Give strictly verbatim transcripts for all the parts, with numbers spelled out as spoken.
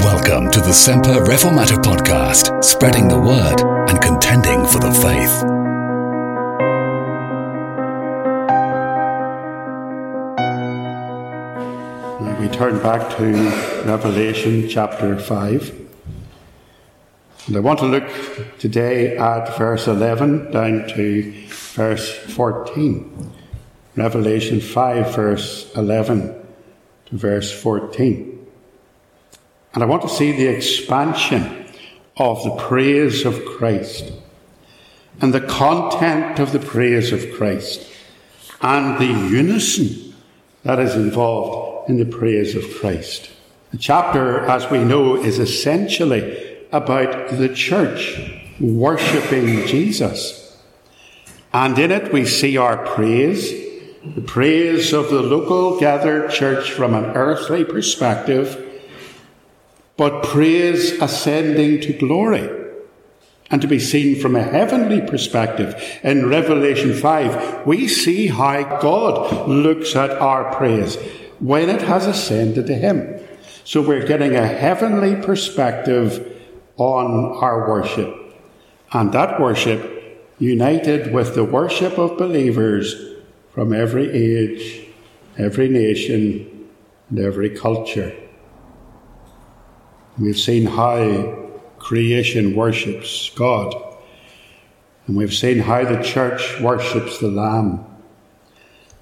Welcome to the Semper Reformator Podcast, spreading the word and contending for the faith. We turn back to Revelation chapter five. And I want to look today at verse eleven down to verse fourteen. Revelation five, verse eleven to verse fourteen. And I want to see the expansion of the praise of Christ and the content of the praise of Christ and the unison that is involved in the praise of Christ. The chapter, as we know, is essentially about the church worshipping Jesus. And in it we see our praise, the praise of the local gathered church from an earthly perspective, but praise ascending to glory and to be seen from a heavenly perspective. In Revelation five, we see how God looks at our praise when it has ascended to Him. So we're getting a heavenly perspective on our worship. And that worship united with the worship of believers from every age, every nation, and every culture. We've seen how creation worships God, and we've seen how the church worships the Lamb.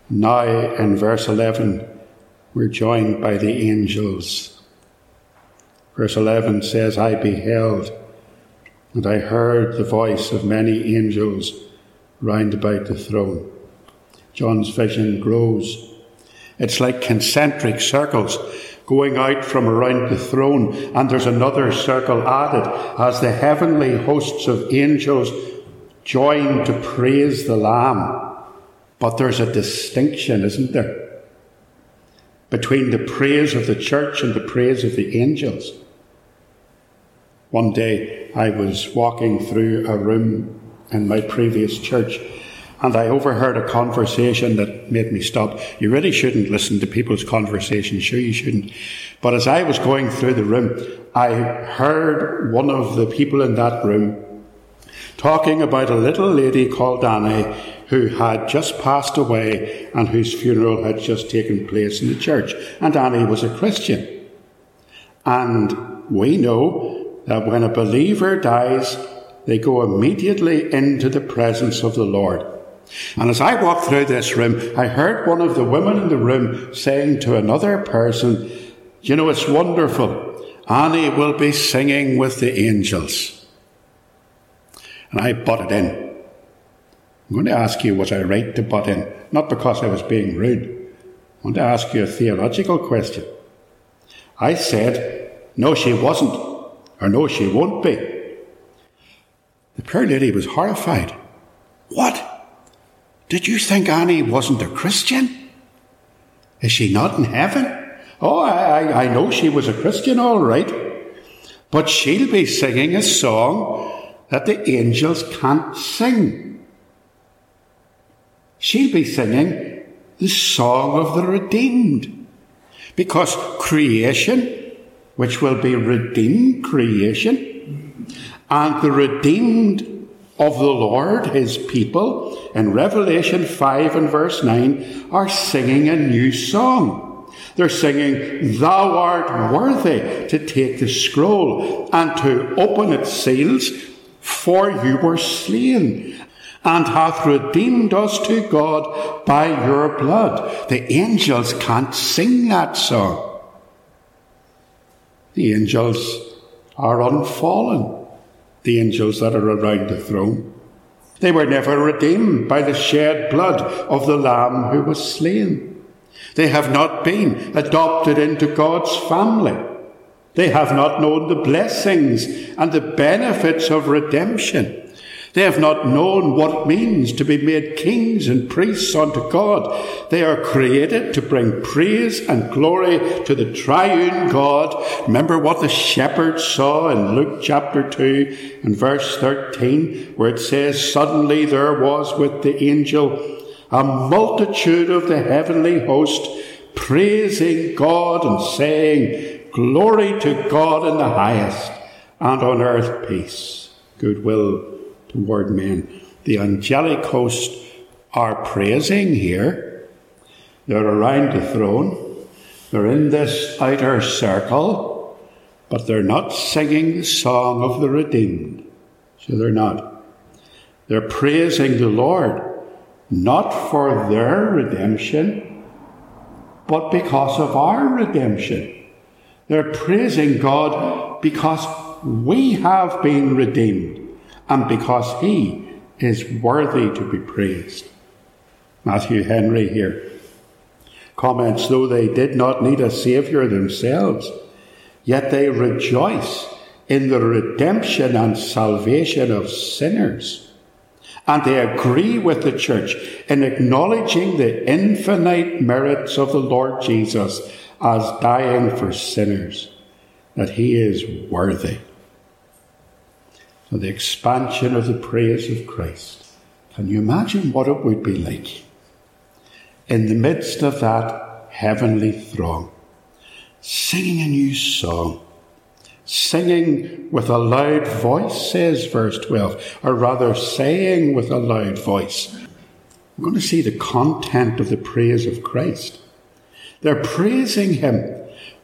Now, in verse eleven, we're joined by the angels. Verse eleven says, I beheld, and I heard the voice of many angels round about the throne. John's vision grows. It's like concentric circles going out from around the throne, and there's another circle added as the heavenly hosts of angels join to praise the Lamb. But there's a distinction, isn't there, between the praise of the church and the praise of the angels. One day I was walking through a room in my previous church, and I overheard a conversation that made me stop. You really shouldn't listen to people's conversations. Sure, you shouldn't. But as I was going through the room, I heard one of the people in that room talking about a little lady called Annie who had just passed away and whose funeral had just taken place in the church. And Annie was a Christian. And we know that when a believer dies, they go immediately into the presence of the Lord. And as I walked through this room, I heard one of the women in the room saying to another person, you know, it's wonderful. Annie will be singing with the angels. And I butted in. I'm going to ask you, was I right to butt in? Not because I was being rude. I want to ask you a theological question. I said, no, she wasn't, or no, she won't be. The poor lady was horrified. What? Did you think Annie wasn't a Christian? Is she not in heaven? Oh, I, I, I know she was a Christian, all right. But she'll be singing a song that the angels can't sing. She'll be singing the song of the redeemed. Because creation, which will be redeemed creation, and the redeemed of the Lord, His people, in Revelation five and verse nine, are singing a new song. They're singing, Thou art worthy to take the scroll and to open its seals, for you were slain, and hath redeemed us to God by your blood. The angels can't sing that song. The angels are unfallen. The angels that are around the throne. They were never redeemed by the shed blood of the Lamb who was slain. They have not been adopted into God's family. They have not known the blessings and the benefits of redemption. They have not known what it means to be made kings and priests unto God. They are created to bring praise and glory to the triune God. Remember what the shepherds saw in Luke chapter two and verse thirteen, where it says, Suddenly there was with the angel a multitude of the heavenly host, praising God and saying, Glory to God in the highest, and on earth peace, goodwill toward men. The angelic host are praising here. They're around the throne. They're in this outer circle, but they're not singing the song of the redeemed. So they're not. They're praising the Lord, not for their redemption, but because of our redemption. They're praising God because we have been redeemed and because He is worthy to be praised. Matthew Henry here comments, though they did not need a Saviour themselves, yet they rejoice in the redemption and salvation of sinners. And they agree with the church in acknowledging the infinite merits of the Lord Jesus as dying for sinners, that He is worthy. So the expansion of the praise of Christ. Can you imagine what it would be like in the midst of that heavenly throng, singing a new song? Singing with a loud voice, says verse twelve, or rather saying with a loud voice. We're going to see the content of the praise of Christ. They're praising Him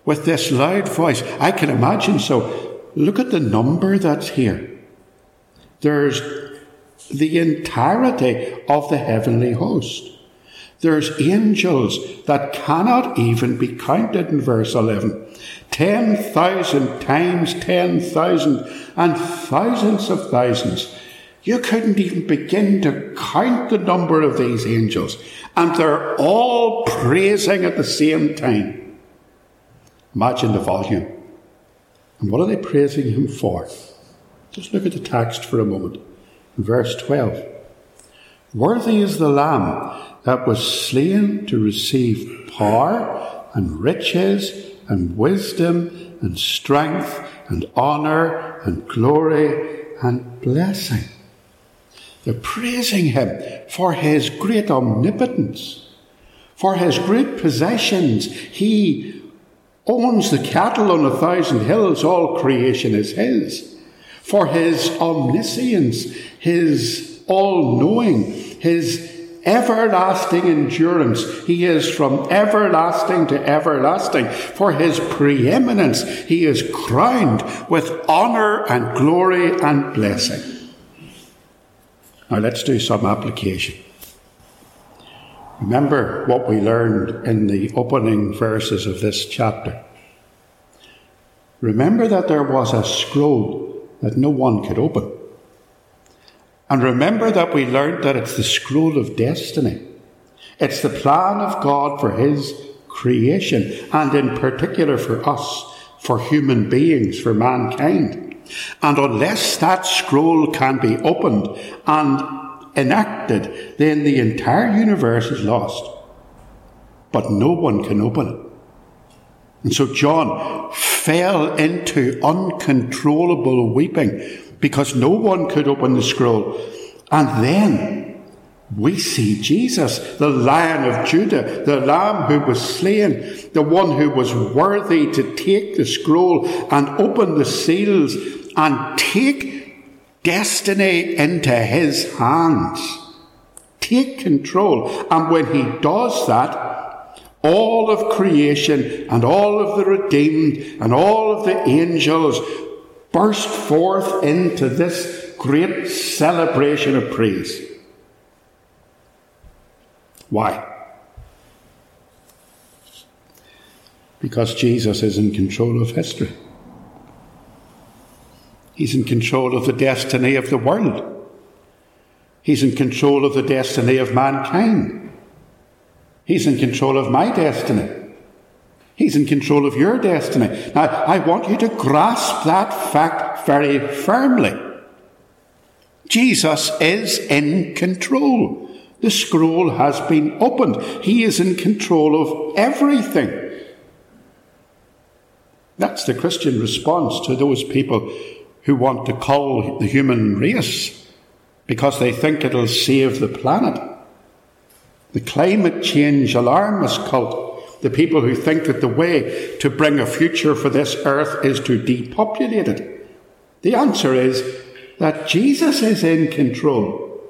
with this loud voice. I can imagine so. Look at the number that's here. There's the entirety of the heavenly host. There's angels that cannot even be counted in verse eleven. Ten thousand times ten thousand and thousands of thousands. You couldn't even begin to count the number of these angels. And they're all praising at the same time. Imagine the volume. And what are they praising Him for? Just look at the text for a moment. In verse twelve. Worthy is the Lamb that was slain to receive power and riches and wisdom and strength and honour and glory and blessing. They're praising Him for His great omnipotence, for His great possessions. He owns the cattle on a thousand hills. All creation is His. For His omniscience, His all-knowing, His everlasting endurance. He is from everlasting to everlasting. For His preeminence, He is crowned with honour and glory and blessing. Now let's do some application. Remember what we learned in the opening verses of this chapter. Remember that there was a scroll that no one could open. And remember that we learned that it's the scroll of destiny. It's the plan of God for His creation, and in particular for us, for human beings, for mankind. And unless that scroll can be opened and enacted, then the entire universe is lost. But no one can open it. And so John fell into uncontrollable weeping because no one could open the scroll. And then we see Jesus, the Lion of Judah, the Lamb who was slain, the one who was worthy to take the scroll and open the seals and take destiny into His hands. Take control. And when He does that, all of creation and all of the redeemed and all of the angels burst forth into this great celebration of praise. Why? Because Jesus is in control of history. He's in control of the destiny of the world. He's in control of the destiny of mankind. He's in control of my destiny. He's in control of your destiny. Now, I want you to grasp that fact very firmly. Jesus is in control. The scroll has been opened. He is in control of everything. That's the Christian response to those people who want to cull the human race because they think it'll save the planet. The climate change alarmist cult The people who think that the way to bring a future for this earth is to depopulate it. The answer is that Jesus is in control.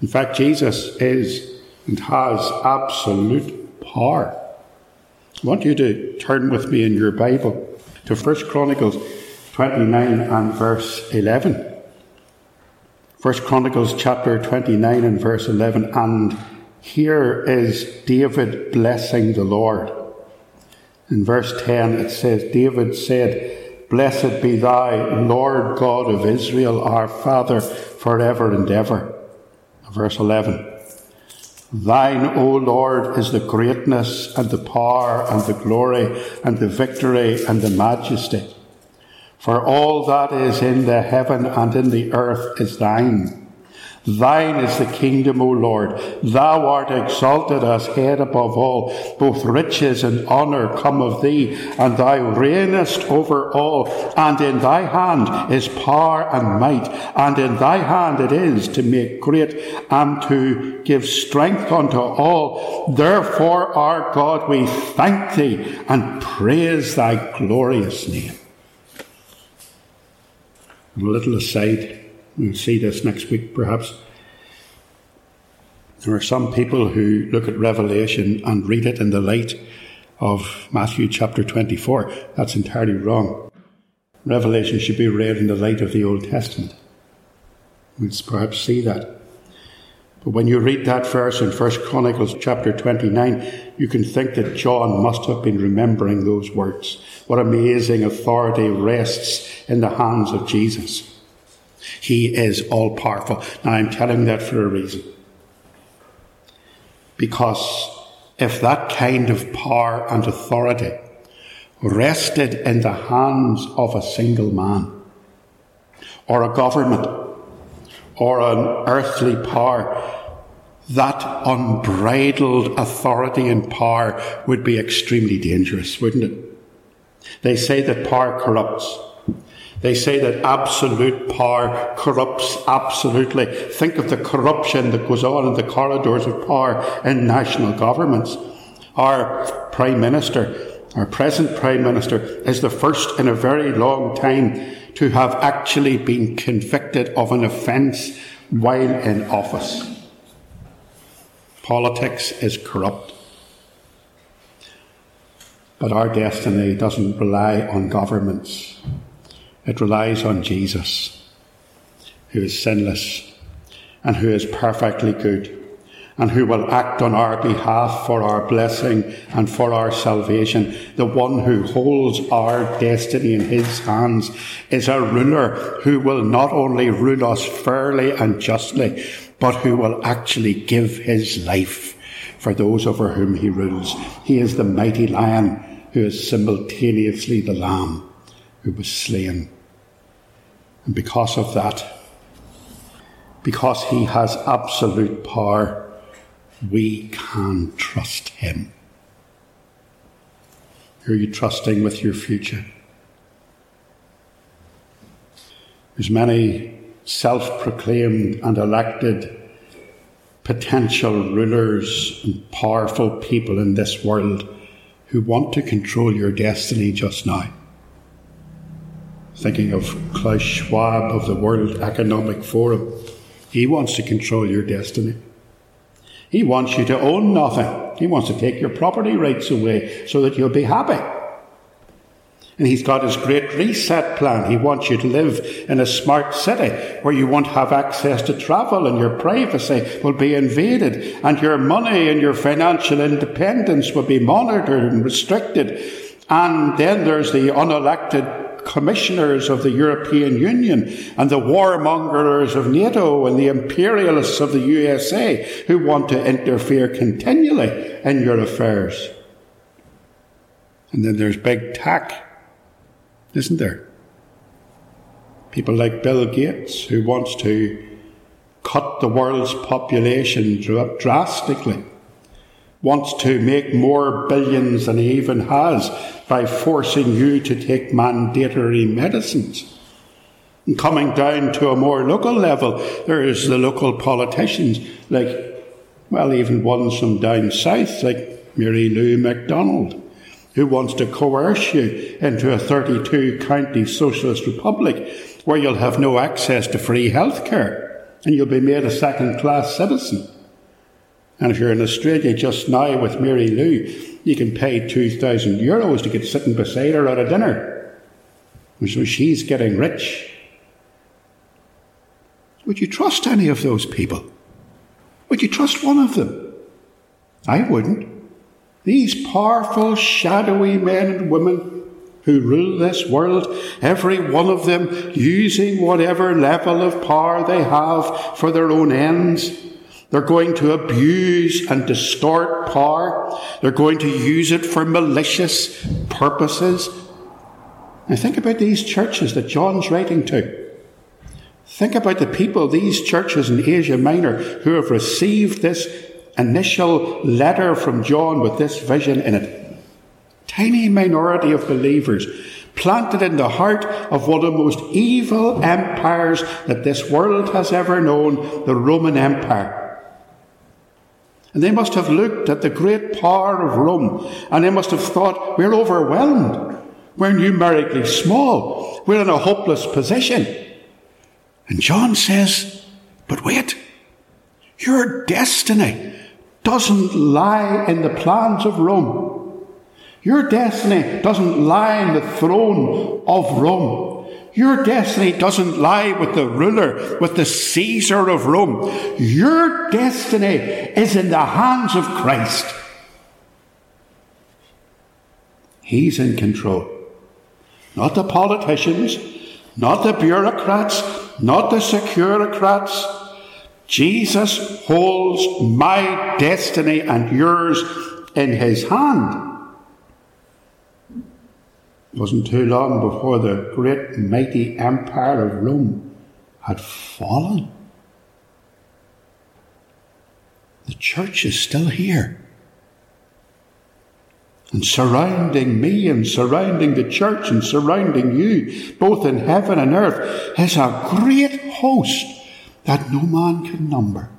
In fact, Jesus is and has absolute power. I want you to turn with me in your Bible to First Chronicles twenty-nine and verse eleven. First Chronicles chapter twenty-nine and verse eleven. And here is David blessing the Lord. In verse ten it says, David said, Blessed be thou, Lord God of Israel, our Father, forever and ever. Verse eleven. Thine, O Lord, is the greatness and the power and the glory and the victory and the majesty. For all that is in the heaven and in the earth is thine. Thine is the kingdom, O Lord. Thou art exalted as head above all. Both riches and honour come of thee, and thou reignest over all. And in thy hand is power and might, and in thy hand it is to make great and to give strength unto all. Therefore, our God, we thank thee and praise thy glorious name. A little aside, we'll see this next week perhaps. There are some people who look at Revelation and read it in the light of Matthew chapter twenty-four. That's entirely wrong. Revelation should be read in the light of the Old Testament. We'll perhaps see that. But when you read that verse in First Chronicles chapter twenty-nine, you can think that John must have been remembering those words. What amazing authority rests in the hands of Jesus. He is all-powerful. Now, I'm telling that for a reason. Because if that kind of power and authority rested in the hands of a single man, or a government, or an earthly power, that unbridled authority and power would be extremely dangerous, wouldn't it? They say that power corrupts. They say that absolute power corrupts absolutely. Think of the corruption that goes on in the corridors of power in national governments. Our Prime Minister, our present Prime Minister, is the first in a very long time to have actually been convicted of an offence while in office. Politics is corrupt. But our destiny doesn't rely on governments. It relies on Jesus, who is sinless and who is perfectly good and who will act on our behalf for our blessing and for our salvation. The one who holds our destiny in his hands is a ruler who will not only rule us fairly and justly, but who will actually give his life for those over whom he rules. He is the mighty lion who is simultaneously the lamb who was slain. And because of that, because he has absolute power, we can trust him. Who are you trusting with your future? There's many self-proclaimed and elected potential rulers and powerful people in this world who want to control your destiny just now. Thinking of Klaus Schwab of the World Economic Forum. He wants to control your destiny. He wants you to own nothing. He wants to take your property rights away so that you'll be happy. And he's got his great reset plan. He wants you to live in a smart city where you won't have access to travel and your privacy will be invaded and your money and your financial independence will be monitored and restricted. And then there's the unelected commissioners of the European Union and the warmongers of NATO and the imperialists of the U S A who want to interfere continually in your affairs. And then there's big tech, isn't there? People like Bill Gates, who wants to cut the world's population drastically, wants to make more billions than he even has by forcing you to take mandatory medicines. And coming down to a more local level, there is the local politicians, like, well, even ones from down south, like Mary Lou MacDonald, who wants to coerce you into a thirty-two county socialist republic where you'll have no access to free healthcare and you'll be made a second-class citizen. And if you're in Australia just now with Mary Lou, you can pay two thousand euros to get sitting beside her at a dinner. And so she's getting rich. Would you trust any of those people? Would you trust one of them? I wouldn't. These powerful, shadowy men and women who rule this world, every one of them using whatever level of power they have for their own ends. They're going to abuse and distort power. They're going to use it for malicious purposes. Now think about these churches that John's writing to. Think about the people, these churches in Asia Minor, who have received this initial letter from John with this vision in it. Tiny minority of believers planted in the heart of one of the most evil empires that this world has ever known, the Roman Empire. And they must have looked at the great power of Rome, and they must have thought, we're overwhelmed. We're numerically small. We're in a hopeless position. And John says, but wait, your destiny doesn't lie in the plans of Rome. Your destiny doesn't lie in the throne of Rome. Your destiny doesn't lie with the ruler, with the Caesar of Rome. Your destiny is in the hands of Christ. He's in control. Not the politicians, not the bureaucrats, not the securocrats. Jesus holds my destiny and yours in his hand. It wasn't too long before the great mighty empire of Rome had fallen. The church is still here. And surrounding me and surrounding the church and surrounding you, both in heaven and earth, is a great host that no man can number.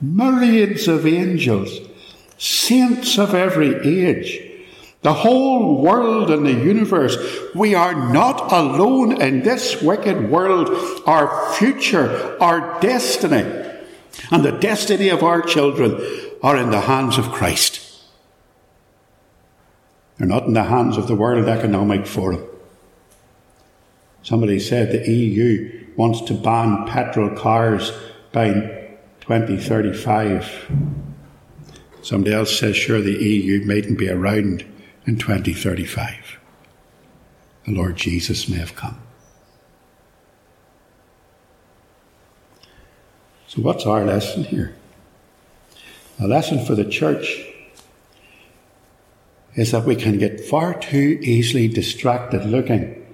Myriads of angels, saints of every age, the whole world and the universe. We are not alone in this wicked world. Our future, our destiny, and the destiny of our children are in the hands of Christ. They're not in the hands of the World Economic Forum. Somebody said the E U wants to ban petrol cars by twenty thirty-five. Somebody else says, sure, the E U mightn't be around in twenty thirty-five. The Lord Jesus may have come. So what's our lesson here? The lesson for the church is that we can get far too easily distracted looking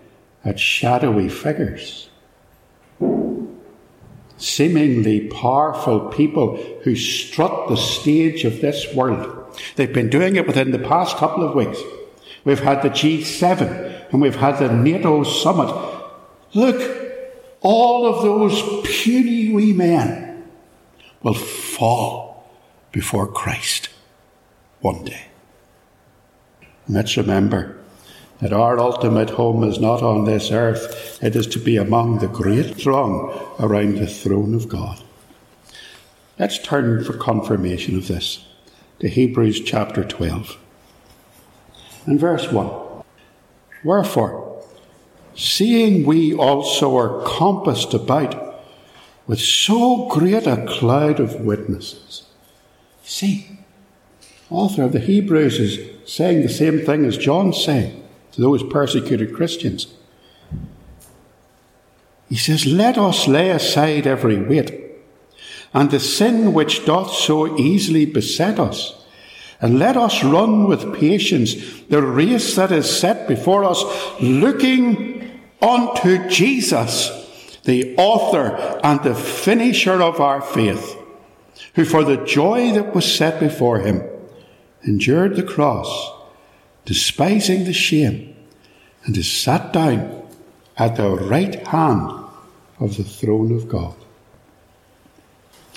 at shadowy figures, seemingly powerful people who strut the stage of this world. They've been doing it within the past couple of weeks. We've had the G seven and we've had the NATO summit. Look, all of those puny wee men will fall before Christ one day. And let's remember that our ultimate home is not on this earth. It is to be among the great throng around the throne of God. Let's turn for confirmation of this to Hebrews chapter twelve and verse one. Wherefore, seeing we also are compassed about with so great a cloud of witnesses. See, author of the Hebrews is saying the same thing as John's saying to those persecuted Christians. He says, let us lay aside every weight and the sin which doth so easily beset us, and let us run with patience the race that is set before us, looking unto Jesus, the author and the finisher of our faith, who for the joy that was set before him endured the cross, despising the shame, and is sat down at the right hand of the throne of God.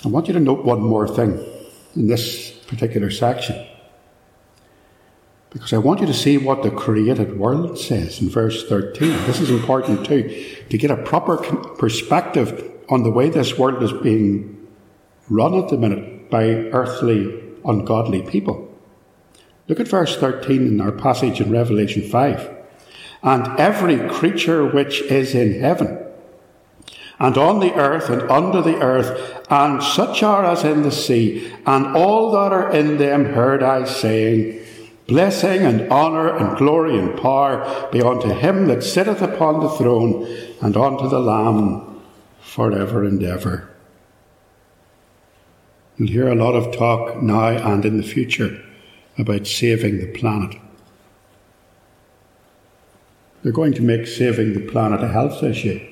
I want you to note one more thing in this particular section. Because I want you to see what the created world says in verse thirteen. This is important too, to get a proper perspective on the way this world is being run at the minute by earthly, ungodly people. Look at verse thirteen in our passage in Revelation five. And every creature which is in heaven, and on the earth, and under the earth, and such are as in the sea, and all that are in them, heard I saying, Blessing and honour and glory and power be unto him that sitteth upon the throne, and unto the Lamb for ever and ever. You'll hear a lot of talk now and in the future about saving the planet. They're going to make saving the planet a health issue,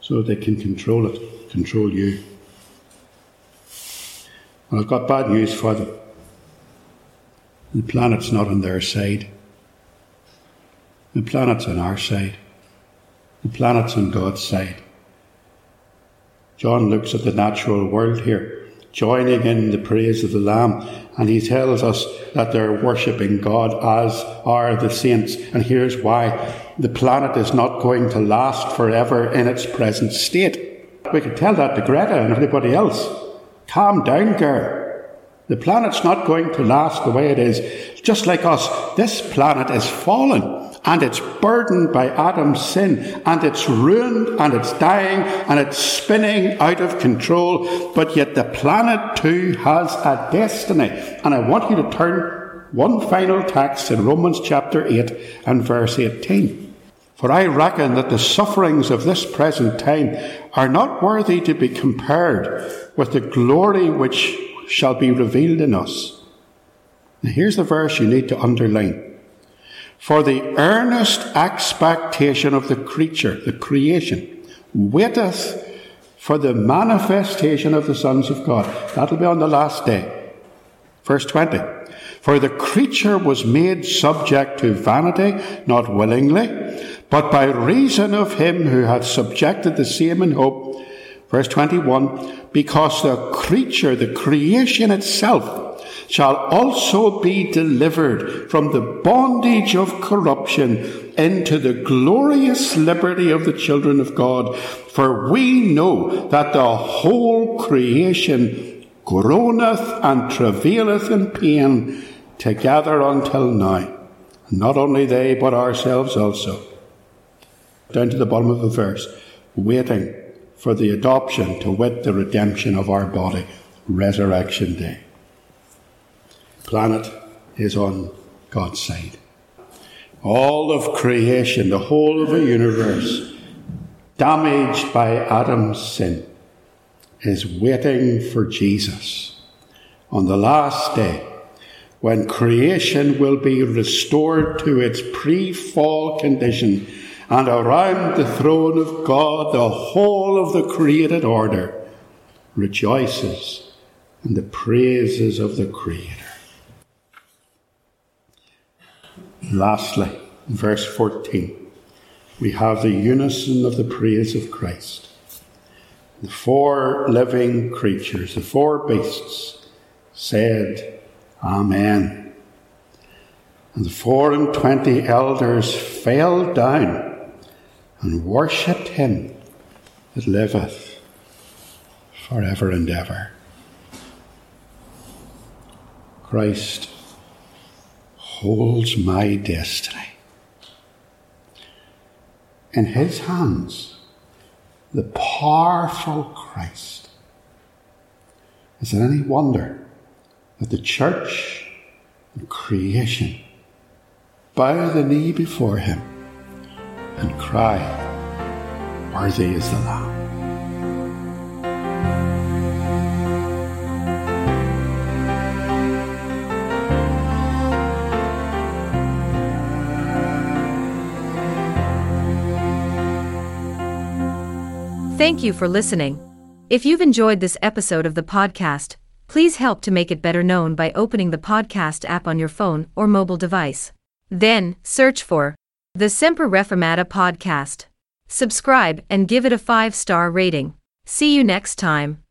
so they can control it, control you. Well, I've got bad news for them. The planet's not on their side. The planet's on our side. The planet's on God's side. John looks at the natural world here, joining in the praise of the Lamb, and he tells us that they're worshipping God, as are the saints. And here's why. The planet is not going to last forever in its present state. We could tell that to Greta and everybody else. Calm down, girl. The planet's not going to last the way it is. Just like us, this planet is fallen, and it's burdened by Adam's sin, and it's ruined, and it's dying, and it's spinning out of control. But yet the planet too has a destiny. And I want you to turn one final text in Romans chapter eight and verse eighteen. For I reckon that the sufferings of this present time are not worthy to be compared with the glory which shall be revealed in us. Now here's the verse you need to underline. For the earnest expectation of the creature, the creation, waiteth for the manifestation of the sons of God. That'll be on the last day. Verse twenty. For the creature was made subject to vanity, not willingly, but by reason of him who hath subjected the same in hope. Verse twenty-one, because the creature, the creation itself, shall also be delivered from the bondage of corruption into the glorious liberty of the children of God. For we know that the whole creation groaneth and travaileth in pain together until now. And not only they, but ourselves also. Down to the bottom of the verse, waiting for the adoption, to wit, the redemption of our body, Resurrection Day. The planet is on God's side. All of creation, the whole of the universe, damaged by Adam's sin, is waiting for Jesus on the last day, when creation will be restored to its pre-fall condition. And around the throne of God, the whole of the created order rejoices in the praises of the Creator. Lastly, in verse fourteen, we have the unison of the praise of Christ. The four living creatures, the four beasts, said, Amen. And the four and twenty elders fell down and worshipped him that liveth forever and ever. Christ holds my destiny. In his hands, the powerful Christ. Is it any wonder that the church and creation bow the knee before him and cry, Worthy is the Lamb. Thank you for listening. If you've enjoyed this episode of the podcast, please help to make it better known by opening the podcast app on your phone or mobile device. Then, search for The Semper Reformator Podcast. Subscribe and give it a five-star rating. See you next time.